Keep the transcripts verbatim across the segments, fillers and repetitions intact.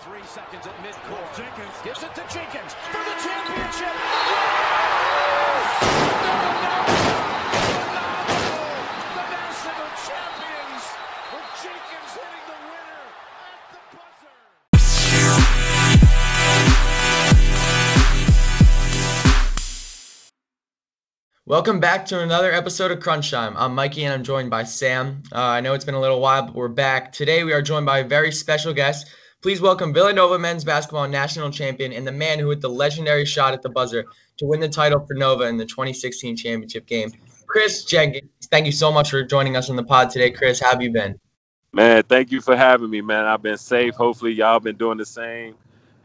Three seconds at midcourt. Jenkins gives it to Jenkins for the championship. The national champions with Jenkins hitting the winner at the buzzer. Welcome back to another episode of Crunch Time. I'm Mikey and I'm joined by Sam. Uh, I know it's been a little while, but we're back. Today we are joined by a very special guest. Please welcome Villanova men's basketball national champion and the man who hit the legendary shot at the buzzer to win the title for Nova in the twenty sixteen championship game, Chris Jenkins. Thank you so much for joining us on the pod today, Chris. How have you been? Man, thank you for having me, man. I've been safe. Hopefully y'all been doing the same.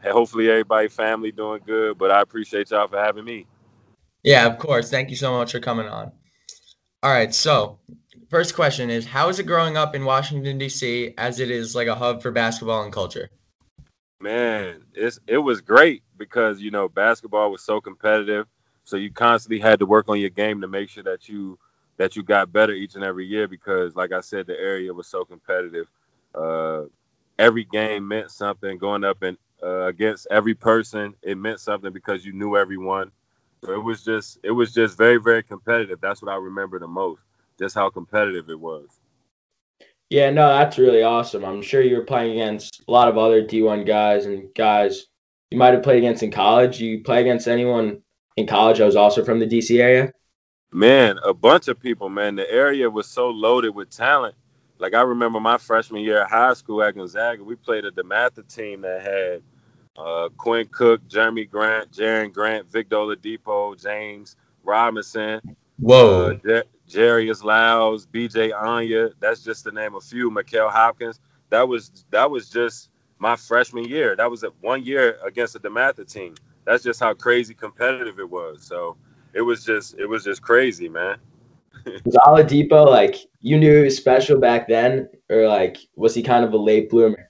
And hopefully everybody, family doing good, but I appreciate y'all for having me. Yeah, of course. Thank you so much for coming on. All right, so first question is, how is it growing up in Washington, D C, as it is like a hub for basketball and culture? Man, it's, it was great because, you know, basketball was so competitive. So you constantly had to work on your game to make sure that you that you got better each and every year because, like I said, the area was so competitive. Uh, every game meant something. Going up and uh, against every person, it meant something because you knew everyone. So it was just it was just very, very competitive. That's what I remember the most. Just how competitive it was. Yeah, no, that's really awesome. I'm sure you were playing against a lot of other D one guys and guys you might have played against in college. You play against anyone in college that was also from the D C area? Man, a bunch of people, man. The area was so loaded with talent. Like, I remember my freshman year of high school at Gonzaga, we played a DeMatha team that had uh, Quinn Cook, Jeremy Grant, Jaron Grant, Vic Oladipo, James Robinson. Whoa. Uh, Jer- Jarius Lewis, B J Anya, that's just to name a few, Mikael Hopkins. That was that was just my freshman year. That was a one year against the DeMatha team. That's just how crazy competitive it was. So it was just it was just crazy, man. Was Oladipo, like, you knew he was special back then, or like was he kind of a late bloomer?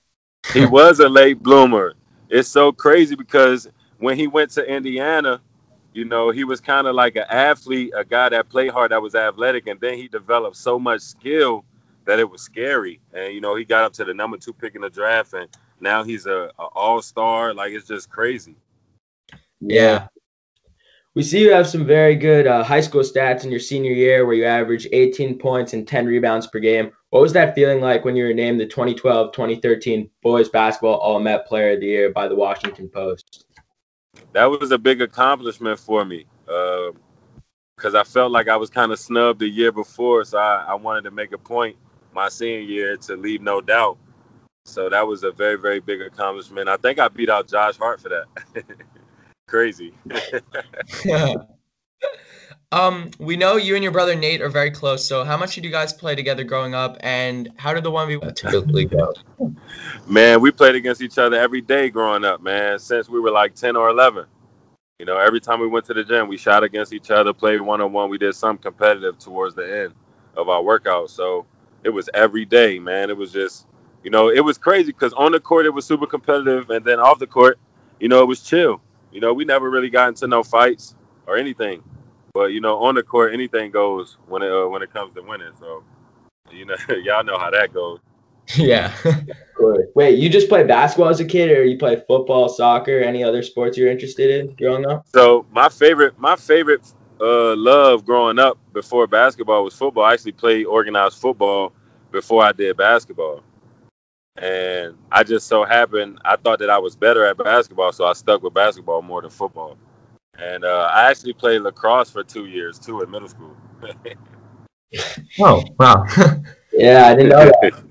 He was a late bloomer. It's so crazy because when he went to Indiana, you know, he was kind of like an athlete, a guy that played hard, that was athletic, and then he developed so much skill that it was scary. And, you know, he got up to the number two pick in the draft, and now he's a, a all-star. Like, it's just crazy. Yeah. We see you have some very good uh, high school stats in your senior year where you averaged eighteen points and ten rebounds per game. What was that feeling like when you were named the twenty twelve twenty thirteen Boys Basketball All-Met Player of the Year by the Washington Post? That was a big accomplishment for me because uh, I felt like I was kind of snubbed the year before, so I, I wanted to make a point my senior year to leave no doubt. So that was a very, very big accomplishment. I think I beat out Josh Hart for that. Crazy. Yeah. Um, we know you and your brother Nate are very close, so how much did you guys play together growing up, and how did the one v one typically go? Man, we played against each other every day growing up, man, since we were like ten or eleven. You know, every time we went to the gym, we shot against each other, played one-on-one. We did something competitive towards the end of our workout, so it was every day, man. It was just, you know, it was crazy because on the court it was super competitive, and then off the court, you know, it was chill. You know, we never really got into no fights or anything. But, you know, on the court, anything goes when it uh, when it comes to winning. So, you know, y'all know how that goes. Yeah. Wait, you just played basketball as a kid, or you played football, soccer, any other sports you're interested in growing up? So my favorite, my favorite uh, love growing up before basketball was football. I actually played organized football before I did basketball, and I just so happened I thought that I was better at basketball, so I stuck with basketball more than football. And uh, I actually played lacrosse for two years, too, in middle school. Oh, wow. Yeah, I didn't know that.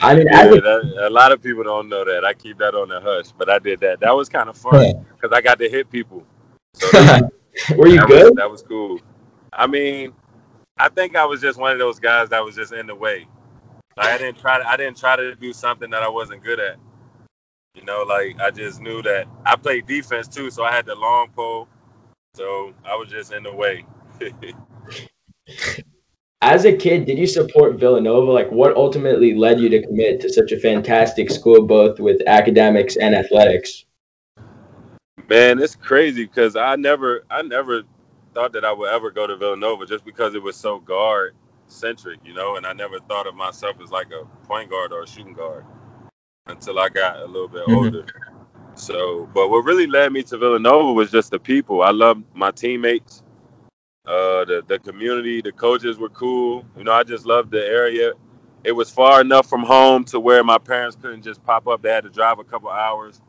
I didn't, yeah, I didn't... That, a lot of people don't know that. I keep that on the hush, but I did that. That was kind of fun because I got to hit people. So that, Were you that good? Was, that was cool. I mean, I think I was just one of those guys that was just in the way. Like, I didn't try to, I didn't try to do something that I wasn't good at. You know, like, I just knew that. I played defense, too, so I had the long pole. So I was just in the way. As a kid, did you support Villanova? Like, what ultimately led you to commit to such a fantastic school, both with academics and athletics? Man, it's crazy because I never, I never thought that I would ever go to Villanova just because it was so guard centric, you know. And I never thought of myself as like a point guard or a shooting guard. until I got a little bit mm-hmm. older. So, but what really led me to Villanova was just the people. I loved my teammates, uh, the the community, the coaches were cool. You know, I just loved the area. It was far enough from home to where my parents couldn't just pop up. They had to drive a couple hours.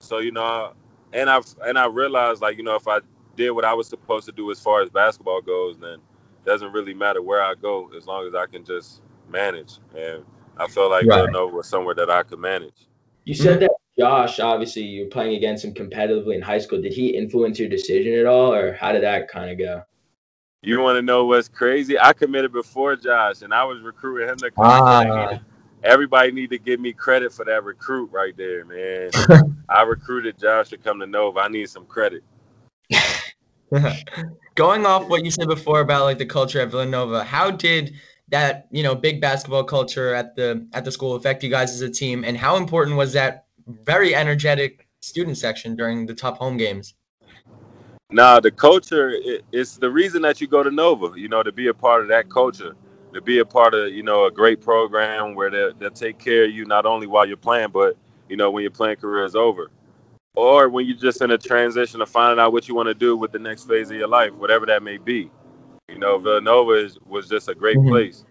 So, you know, and I and I realized, like, you know, if I did what I was supposed to do as far as basketball goes, then it doesn't really matter where I go as long as I can just manage. And I felt like right. Villanova was somewhere that I could manage. You said that Josh, obviously, you were playing against him competitively in high school. Did he influence your decision at all, or how did that kind of go? You want to know what's crazy? I committed before Josh, and I was recruiting him to come. Ah. Everybody need to give me credit for that recruit right there, man. I recruited Josh to come to Nova. I need some credit. Going off what you said before about like the culture at Villanova, how did that, you know, big basketball culture at the at the school affect you guys as a team, and how important was that very energetic student section during the tough home games? Nah, the culture, it, it's the reason that you go to Nova, you know, to be a part of that culture, to be a part of, you know, a great program where they'll, they'll take care of you not only while you're playing, but, you know, when your playing career is over. Or when you're just in a transition of finding out what you want to do with the next phase of your life, whatever that may be. You know, Villanova is, was just a great mm-hmm. place.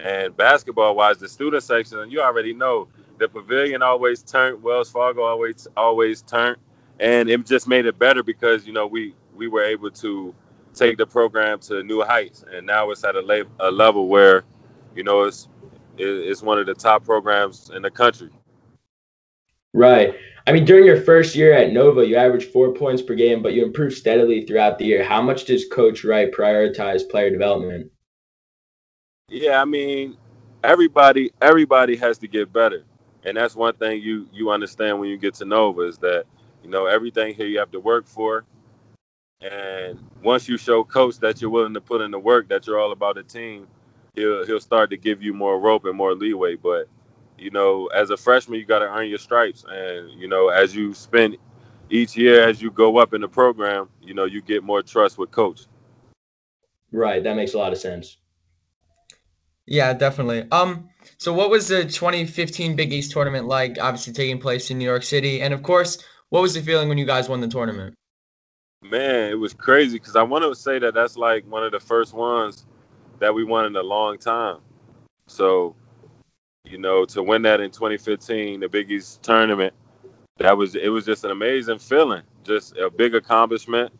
And basketball-wise, the student section, you already know, the Pavilion always turned, Wells Fargo always always turned. And it just made it better because, you know, we, we were able to take the program to new heights. And now it's at a, lab, a level where, you know, it's it's one of the top programs in the country. Right. I mean, during your first year at Nova, you averaged four points per game, but you improved steadily throughout the year. How much does Coach Wright prioritize player development? Yeah, I mean, everybody everybody has to get better. And that's one thing you you understand when you get to Nova is that, you know, everything here you have to work for. And once you show Coach that you're willing to put in the work, that you're all about the team, he'll he'll start to give you more rope and more leeway. But, you know, as a freshman, you got to earn your stripes. And, you know, as you spend each year, as you go up in the program, you know, you get more trust with Coach. Right. That makes a lot of sense. Yeah, definitely. Um, so what was the twenty fifteen Big East tournament like, obviously taking place in New York City? And, of course, what was the feeling when you guys won the tournament? Man, it was crazy because I want to say that that's like one of the first ones that we won in a long time. So, you know, to win that in twenty fifteen, the Big East tournament, that was it was just an amazing feeling, just a big accomplishment.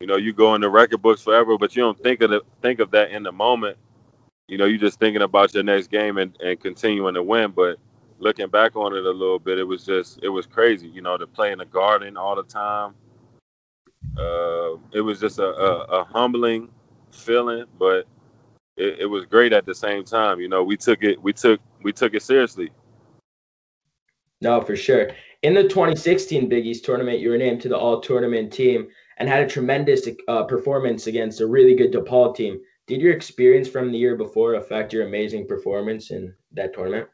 You know, you go in the record books forever, but you don't think of the, think of that in the moment. You know, you're just thinking about your next game and, and continuing to win. But looking back on it a little bit, it was just it was crazy. You know, to play in the Garden all the time. Uh, it was just a, a, a humbling feeling, but it, it was great at the same time. You know, we took it, we took, we took it seriously. No, for sure. In the twenty sixteen Big East tournament, you were named to the all-tournament team and had a tremendous uh, performance against a really good DePaul team. Did your experience from the year before affect your amazing performance in that tournament?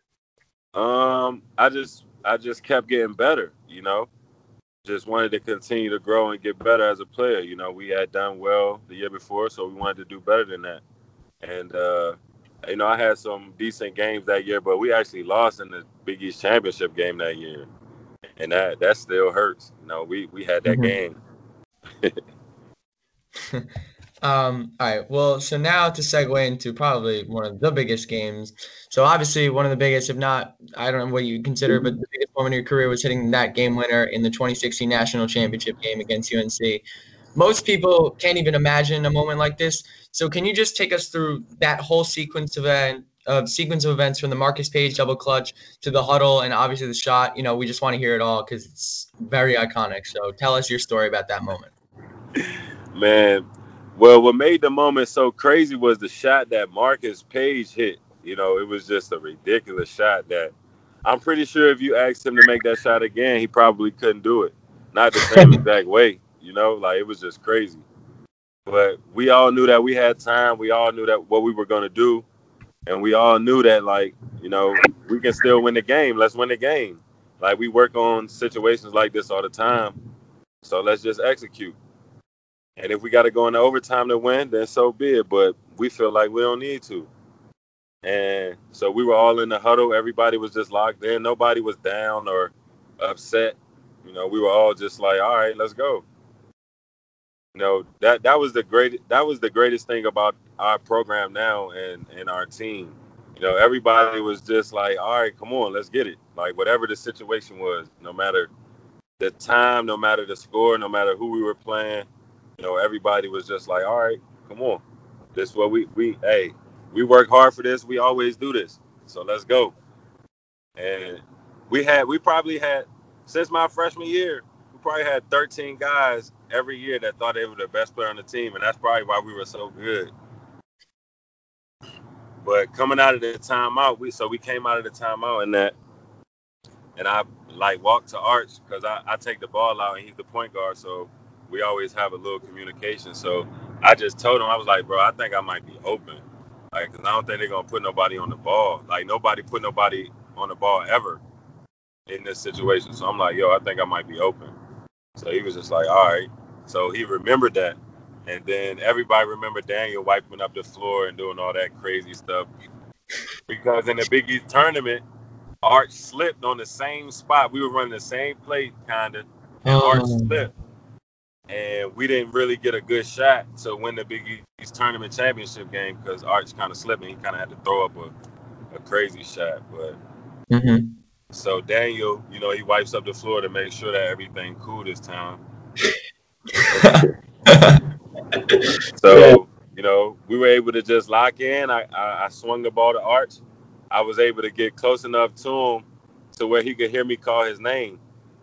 Um, I just, I just kept getting better. You know. Just wanted to continue to grow and get better as a player. You know, we had done well the year before, so we wanted to do better than that. And, uh, you know, I had some decent games that year, but we actually lost in the Big East Championship game that year. And that that still hurts. You know, we, we had that mm-hmm. game. um, all right. Well, so now to segue into probably one of the biggest games. So obviously one of the biggest, if not, I don't know what you consider, but the biggest in your career was hitting that game winner in the twenty sixteen National Championship game against U N C. Most people can't even imagine a moment like this. So can you just take us through that whole sequence of event, uh, sequence of events from the Marcus Paige double clutch to the huddle and obviously the shot? You know, we just want to hear it all because it's very iconic. So tell us your story about that moment. Man, well, what made the moment so crazy was the shot that Marcus Paige hit. You know, it was just a ridiculous shot that I'm pretty sure if you asked him to make that shot again, he probably couldn't do it. Not the same exact way, you know? Like, it was just crazy. But we all knew that we had time. We all knew that what we were going to do. And we all knew that, like, you know, we can still win the game. Let's win the game. Like, we work on situations like this all the time. So let's just execute. And if we got to go into overtime to win, then so be it. But we feel like we don't need to. And so we were all in the huddle. Everybody was just locked in. Nobody was down or upset. You know, we were all just like, all right, let's go. You know, that that was the great that was the greatest thing about our program now and, and our team. You know, everybody was just like, all right, come on, let's get it. Like, whatever the situation was, no matter the time, no matter the score, no matter who we were playing, you know, everybody was just like, all right, come on. This is what we, we hey, we work hard for this. We always do this. So let's go. And we had, we probably had, since my freshman year, we probably had thirteen guys every year that thought they were the best player on the team. And that's probably why we were so good. But coming out of the timeout, we, so we came out of the timeout in that, and I like walked to Arch because I, I take the ball out and he's the point guard. So we always have a little communication. So I just told him, I was like, bro, I think I might be open. Like, cause I don't think they're going to put nobody on the ball. Like, nobody put nobody on the ball ever in this situation. So I'm like, yo, I think I might be open. So he was just like, all right. So he remembered that. And then everybody remembered Daniel wiping up the floor and doing all that crazy stuff. Because in the Big East tournament, Arch slipped on the same spot. We were running the same play, kind of. And Arch slipped. And we didn't really get a good shot to win the Big East tournament championship game because Arch kind of slipped and he kind of had to throw up a, a crazy shot. But mm-hmm. So Daniel, you know, he wipes up the floor to make sure that everything cool this time. So, you know, we were able to just lock in. I, I, I swung the ball to Arch. I was able to get close enough to him to where he could hear me call his name.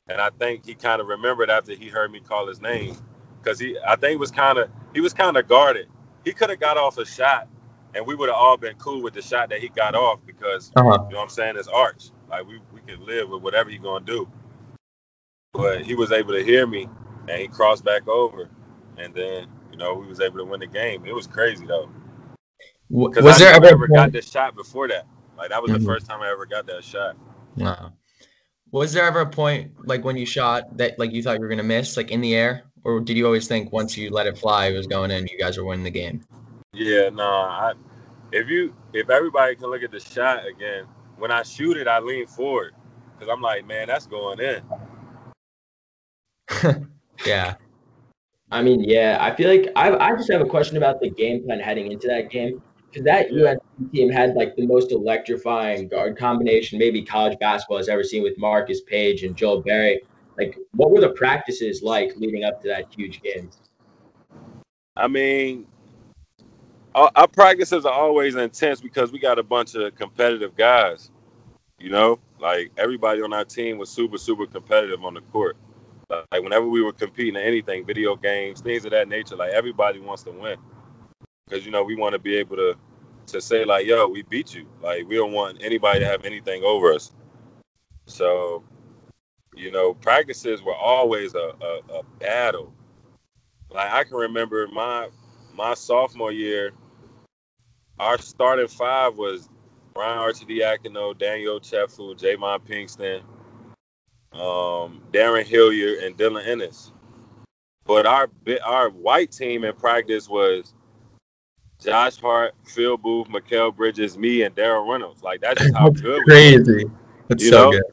And I think he kind of remembered after he heard me call his name. Because he, I think was kind of, he was kind of guarded. He could have got off a shot, and we would have all been cool with the shot that he got off because, uh-huh. you know what I'm saying, it's Arch. Like, we, we can live with whatever he's going to do. But he was able to hear me, and he crossed back over. And then, you know, we was able to win the game. It was crazy, though. Because I never ever got this shot before that. Like, that was mm-hmm. the first time I ever got that shot. Wow. Was there ever a point, like, when you shot that, like, you thought you were going to miss, like, in the air? Or did you always think once you let it fly, it was going in, you guys were winning the game? Yeah, no. Nah, if you, if everybody can look at the shot again, when I shoot it, I lean forward. Because I'm like, man, that's going in. Yeah. I mean, yeah, I feel like I I just have a question about the game plan heading into that game. Because that U N C team had, like, the most electrifying guard combination maybe college basketball has ever seen with Marcus Paige and Joel Berry. Like, what were the practices like leading up to that huge game? I mean, our, our practices are always intense because we got a bunch of competitive guys, you know? Like, everybody on our team was super, super competitive on the court. Like, whenever we were competing in anything, video games, things of that nature, like, everybody wants to win. Because, you know, we want to be able to to say, like, yo, we beat you. Like, we don't want anybody to have anything over us. So, you know, practices were always a, a, a battle. Like, I can remember my my sophomore year, our starting five was Brian Archidiakono, Daniel Ochefu, Javon Pinkston, Um, Darren Hillier and Dylan Ennis. But our our white team in practice was Josh Hart, Phil Booth, Mikal Bridges, me, and Darryl Reynolds. Like, that's just how that's good crazy. we were. That's you so know? good.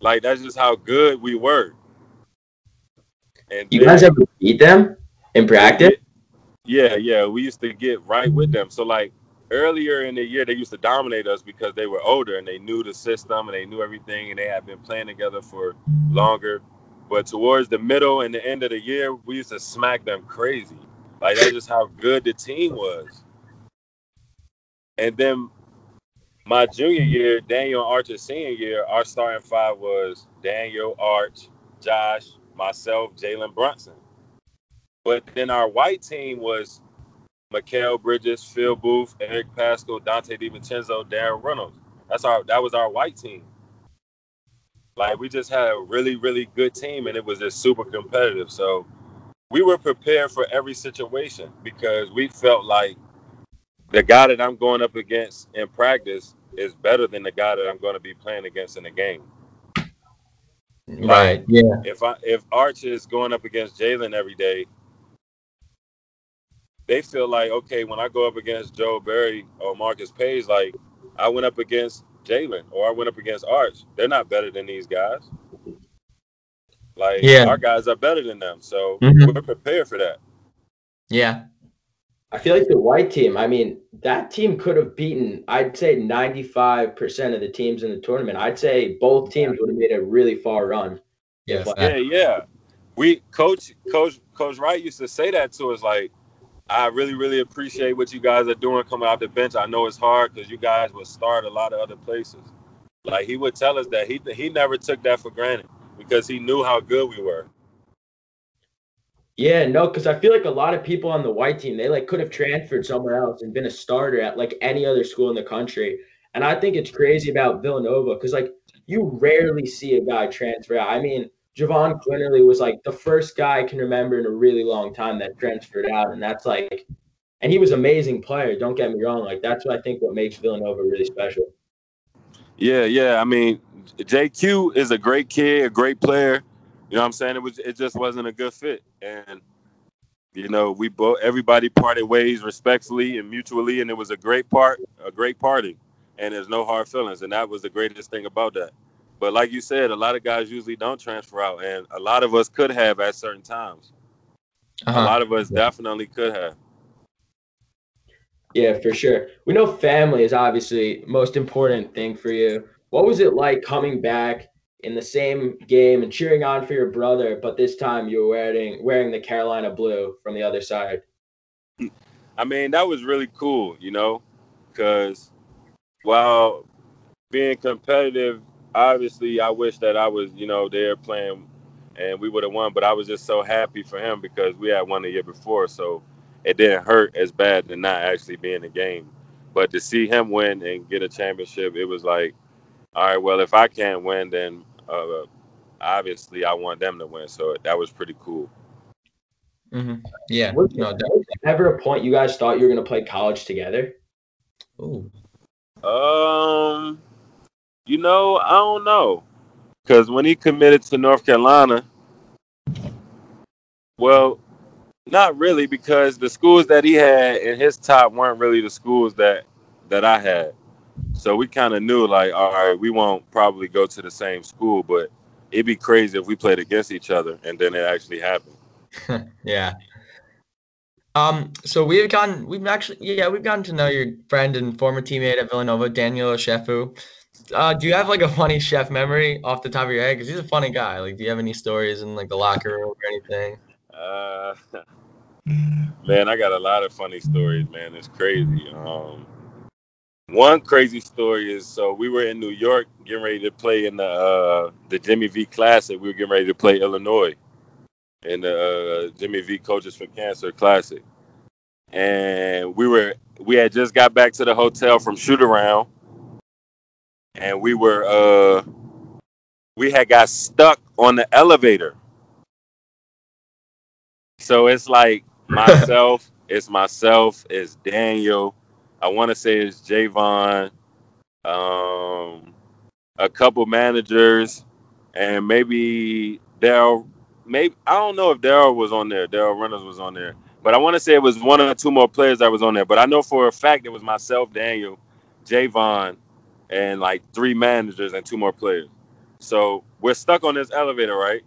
Like, that's just how good we were. And you then, guys ever beat them in practice? Yeah, yeah. We used to get right with them. So, like, earlier in the year, they used to dominate us because they were older and they knew the system and they knew everything and they had been playing together for longer. But towards the middle and the end of the year, we used to smack them crazy. Like, that's just how good the team was. And then my junior year, Daniel and Archer's senior year, our starting five was Daniel, Arch, Josh, myself, Jalen Brunson. But then our white team was Mikal Bridges, Phil Booth, Eric Pascal, Dante DiVincenzo, Darryl Reynolds. That's our that was our white team. Like, we just had a really, really good team, and it was just super competitive. So we were prepared for every situation because we felt like the guy that I'm going up against in practice is better than the guy that I'm going to be playing against in the game. Right. Like, yeah. If I if Arch is going up against Jalen every day, they feel like, okay, when I go up against Joel Berry or Marcus Paige, like, I went up against Jalen or I went up against Arch. They're not better than these guys. Like, yeah. Our guys are better than them, so mm-hmm. we're prepared for that. Yeah. I feel like the white team, I mean, that team could have beaten, I'd say, ninety-five percent of the teams in the tournament. I'd say both teams would have made a really far run. Yes. Yeah, yeah. We Coach Coach Coach Wright used to say that to us, like, I really, really appreciate what you guys are doing coming out the bench. I know it's hard because you guys would start a lot of other places. Like, he would tell us that. He he never took that for granted because he knew how good we were. Yeah, no, because I feel like a lot of people on the white team, they, like, could have transferred somewhere else and been a starter at, like, any other school in the country. And I think it's crazy about Villanova because, like, you rarely see a guy transfer out. I mean, Javon Quinterly was, like, the first guy I can remember in a really long time that transferred out. And that's, like – and he was an amazing player. Don't get me wrong. Like, that's what I think what makes Villanova really special. Yeah, yeah. I mean, J Q is a great kid, a great player. You know what I'm saying? It was it just wasn't a good fit. And, you know, we both everybody parted ways respectfully and mutually, and it was a great part, a great party. And there's no hard feelings. And that was the greatest thing about that. But like you said, a lot of guys usually don't transfer out, and a lot of us could have at certain times. Uh-huh. A lot of us yeah. definitely could have. Yeah, for sure. We know family is obviously the most important thing for you. What was it like coming back in the same game and cheering on for your brother, but this time you were wearing wearing the Carolina blue from the other side? I mean, that was really cool, you know, because while being competitive, obviously I wish that I was, you know, there playing and we would have won, but I was just so happy for him because we had won the year before, so it didn't hurt as bad to not actually be in the game. But to see him win and get a championship, it was like, all right, well, if I can't win, then uh, obviously I want them to win. So that was pretty cool. Mm-hmm. Yeah. Was, no, that was ever a point you guys thought you were going to play college together? Ooh. Um, you know, I don't know. Because when he committed to North Carolina, well, not really, because the schools that he had in his top weren't really the schools that, that I had. So we kind of knew, like, all right, we won't probably go to the same school, but it'd be crazy if we played against each other, and then it actually happened. yeah. Um. So we've gotten, we've actually, yeah, we've gotten to know your friend and former teammate at Villanova, Daniel Ochefu. Uh, do you have, like, a funny chef memory off the top of your head? Because he's a funny guy. Like, do you have any stories in, like, the locker room or anything? Uh, man, I got a lot of funny stories, man. It's crazy. Um. One crazy story is, so we were in New York getting ready to play in the uh, the Jimmy V Classic. We were getting ready to play Illinois in the uh, Jimmy V Coaches for Cancer Classic. And we were we had just got back to the hotel from shoot around, and we were uh, we had got stuck on the elevator. So it's like myself, it's myself, it's Daniel. I want to say it's Javon, um, a couple managers, and maybe Darryl. Maybe I don't know if Darryl was on there. Darryl Reynolds was on there, but I want to say it was one or two more players that was on there. But I know for a fact it was myself, Daniel, Javon, and like three managers and two more players. So we're stuck on this elevator, right?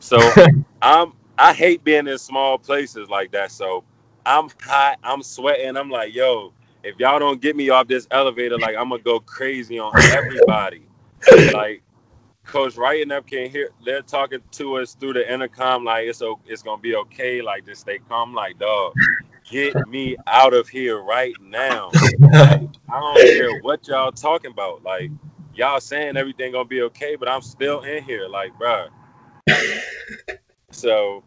So I'm I hate being in small places like that. So. I'm hot. I'm sweating. I'm like, yo, if y'all don't get me off this elevator, like, I'm going to go crazy on everybody. Like, Coach Wright and them can't hear. They're talking to us through the intercom, like, it's it's going to be okay. Like, just stay calm. Like, dog, get me out of here right now. Like, I don't care what y'all talking about. Like, y'all saying everything going to be okay, but I'm still in here. Like, bruh. So...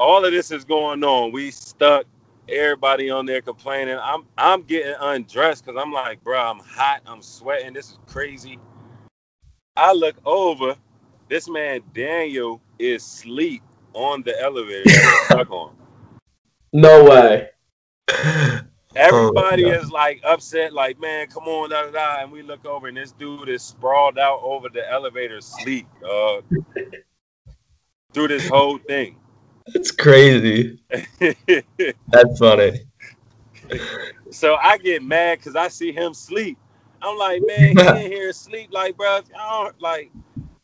all of this is going on. We stuck. Everybody on there complaining. I'm I'm getting undressed because I'm like, bro, I'm hot. I'm sweating. This is crazy. I look over. This man Daniel is asleep on the elevator that we're stuck on. No way. Everybody oh, is like upset. Like, man, come on, da da da. And we look over, and this dude is sprawled out over the elevator, asleep, dog. Through this whole thing. That's crazy. That's funny. So I get mad because I see him sleep. I'm like, man, he in here sleep. Like, bro, I don't, like,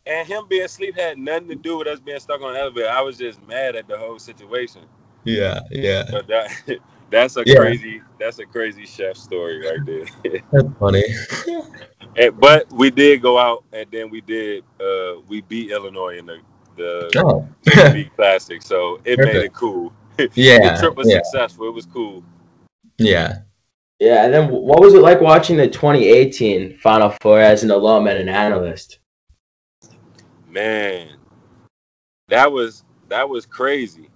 and him being asleep had nothing to do with us being stuck on the elevator. I was just mad at the whole situation. Yeah, yeah. So that, that's a yeah. crazy, that's a crazy chef story right there. That's funny. And, but we did go out, and then we did, uh, we beat Illinois in the the oh. Jimmy V Classic, so it Perfect. made it cool. Yeah, the trip was yeah. successful. It was cool. Yeah. Yeah, and then what was it like watching the twenty eighteen Final Four as an alum and an analyst? Man, that was that was crazy.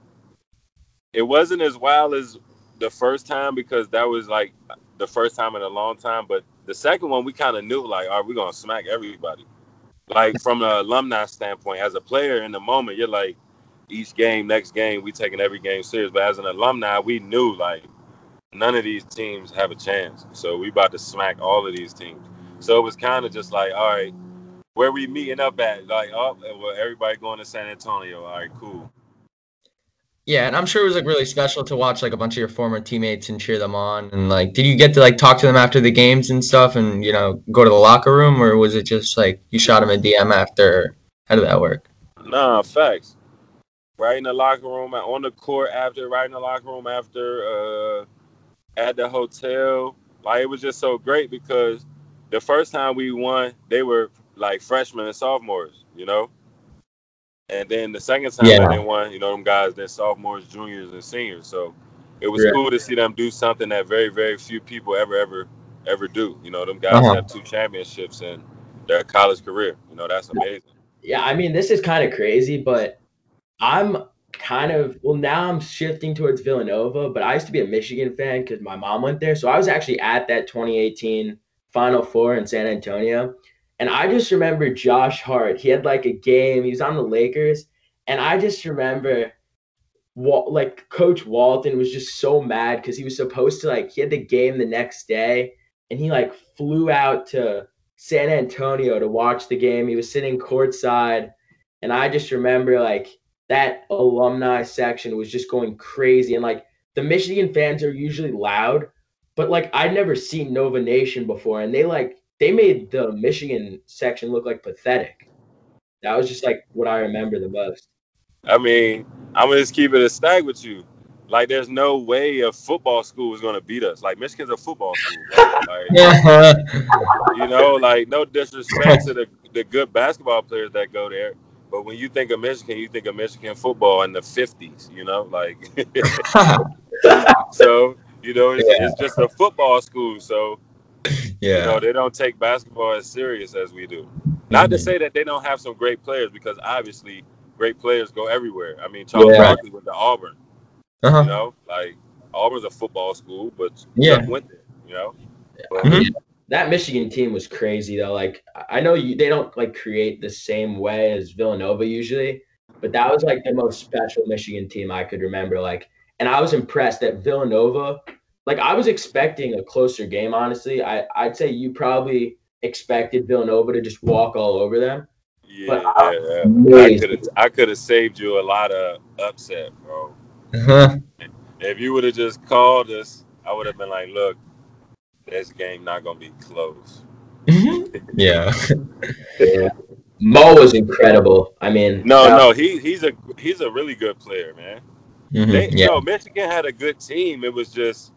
It wasn't as wild as the first time because that was like the first time in a long time. But the second one, we kind of knew like, all right, we're gonna smack everybody. Like from the alumni standpoint, as a player in the moment, you're like, each game, next game, we taking every game serious. But as an alumni, we knew like, none of these teams have a chance. So we about to smack all of these teams. So it was kind of just like, all right, where we meeting up at? Like, oh, well, everybody going to San Antonio. All right, cool. Yeah, and I'm sure it was, like, really special to watch, like, a bunch of your former teammates and cheer them on. And, like, did you get to, like, talk to them after the games and stuff and, you know, go to the locker room? Or was it just, like, you shot them a D M after? How did that work? Nah, facts. Right in the locker room, on the court after, right in the locker room after, uh, at the hotel. Like, it was just so great because the first time we won, they were, like, freshmen and sophomores, you know? And then the second time yeah. they won, you know, them guys, they're sophomores, juniors, and seniors. So it was yeah. cool to see them do something that very, very few people ever, ever, ever do. You know, them guys uh-huh. have two championships in their college career. You know, that's amazing. Yeah, I mean, this is kind of crazy, but I'm kind of – well, now I'm shifting towards Villanova, but I used to be a Michigan fan because my mom went there. So I was actually at that twenty eighteen Final Four in San Antonio. And I just remember Josh Hart. He had, like, a game. He was on the Lakers. And I just remember, like, Coach Walton was just so mad because he was supposed to, like, he had the game the next day. And he, like, flew out to San Antonio to watch the game. He was sitting courtside. And I just remember, like, that alumni section was just going crazy. And, like, the Michigan fans are usually loud. But, like, I'd never seen Nova Nation before. And they, like, they made the Michigan section look like pathetic. That was just like what I remember the most. I mean, I'm gonna just keep it a stack with you. Like, there's no way a football school is gonna beat us. Like, Michigan's a football school. Right? Like, you know, like, no disrespect to the the good basketball players that go there, but when you think of Michigan, you think of Michigan football in the fifties. You know, like so you know it's, yeah. it's just a football school. So. Yeah. You know, they don't take basketball as serious as we do. Not mm-hmm. to say that they don't have some great players, because obviously great players go everywhere. I mean, Charles yeah. Barkley went to Auburn. Uh-huh. You know, like, Auburn's a football school, but yeah, went there. You know, but, I mean, that Michigan team was crazy though. Like, I know you, they don't like create the same way as Villanova usually, but that was like the most special Michigan team I could remember. Like, and I was impressed that Villanova. Like, I was expecting a closer game, honestly. I, I'd say you probably expected Villanova to just walk all over them. Yeah, but I, yeah. I could have saved you a lot of upset, bro. Uh-huh. If you would have just called us, I would have been like, look, this game not going to be close. yeah. yeah. Mo was incredible. I mean. No, well, no, he he's a, he's a really good player, man. Mm-hmm, they, yeah. No, Michigan had a good team. It was just.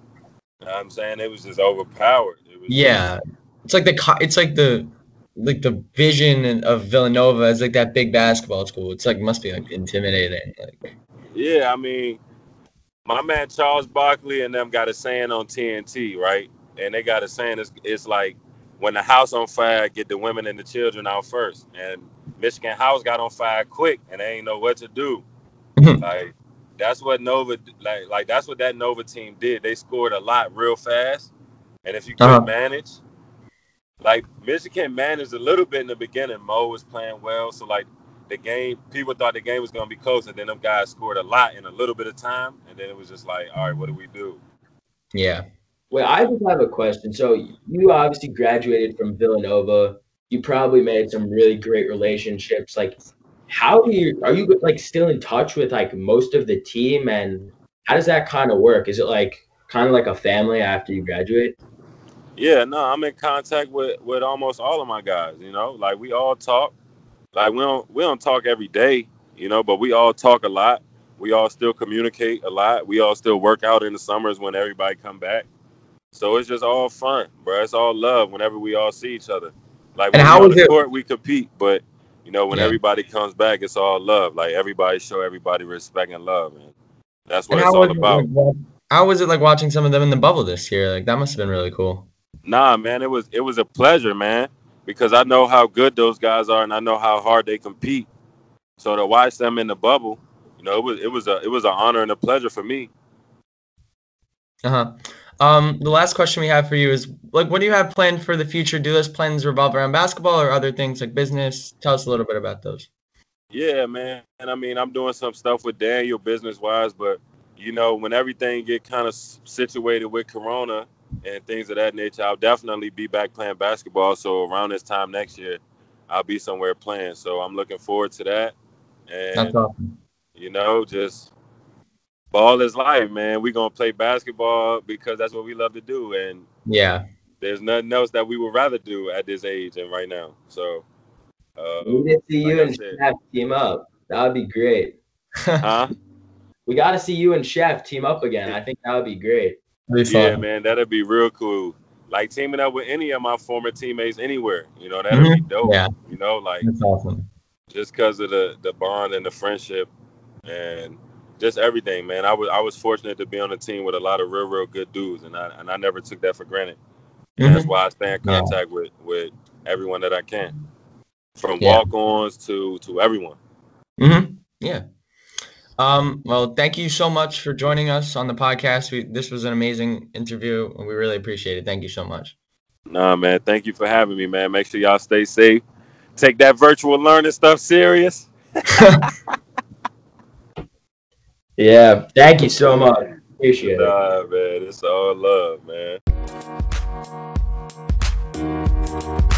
I'm saying it was just overpowered. It was yeah, just, it's like the it's like the like the vision of Villanova is like that big basketball school. It's like must be like intimidating. Like yeah, I mean, my man Charles Barkley and them got a saying on T N T, right? And they got a saying it's, it's like when the house on fire, get the women and the children out first. And Michigan house got on fire quick, and they ain't know what to do. Like. That's what Nova like. Like that's what that Nova team did. They scored a lot real fast, and if you couldn't uh-huh. manage, like Michigan managed a little bit in the beginning. Mo was playing well, so like the game, people thought the game was gonna be close, and then them guys scored a lot in a little bit of time, and then it was just like, all right, what do we do? Yeah. Well, I just have a question. So you obviously graduated from Villanova. You probably made some really great relationships, like. How do you are you like still in touch with like most of the team, and how does that kind of work? Is it like kind of like a family after you graduate? Yeah, no, I'm in contact with, with almost all of my guys, you know. Like, we all talk. Like, we don't we don't talk every day, you know, but we all talk a lot. We all still communicate a lot. We all still work out in the summers when everybody come back. So it's just all fun, bro. It's all love whenever we all see each other. Like, when we're on the court, we compete, but, you know, when yeah. everybody comes back, it's all love. Like, everybody show everybody respect and love, man. That's what and it's all about. It, how was it like watching some of them in the bubble this year? Like, that must have been really cool. Nah, man, it was it was a pleasure, man, because I know how good those guys are and I know how hard they compete. So to watch them in the bubble, you know, it was it was a it was an honor and a pleasure for me. Uh-huh. Um, the last question we have for you is, like, what do you have planned for the future? Do those plans revolve around basketball or other things like business? Tell us a little bit about those. Yeah, man. And I mean, I'm doing some stuff with Daniel business-wise, but, you know, when everything get kind of situated with Corona and things of that nature, I'll definitely be back playing basketball. So around this time next year, I'll be somewhere playing. So I'm looking forward to that. And, that's awesome. You know, just... ball is life, man. We're going to play basketball because that's what we love to do. And yeah, there's nothing else that we would rather do at this age and right now. So uh, we need to see you and Chef team up. That would be great. Huh? We got to see you and Chef team up again. I think that would be great. Yeah, man, that would be real cool. Like, teaming up with any of my former teammates anywhere, you know, that would mm-hmm. be dope. Yeah. You know, like, that's awesome. Just because of the, the bond and the friendship and just everything, man. I was I was fortunate to be on a team with a lot of real, real good dudes, and I and I never took that for granted. And mm-hmm. that's why I stay in contact yeah. with, with everyone that I can, from yeah. walk-ons to to everyone. Mm-hmm. Yeah. Um, well, thank you so much for joining us on the podcast. We, this was an amazing interview, and we really appreciate it. Thank you so much. Nah, man. Thank you for having me, man. Make sure y'all stay safe. Take that virtual learning stuff serious. Yeah, thank you so much. Appreciate it. Nah, man, it's all love, man.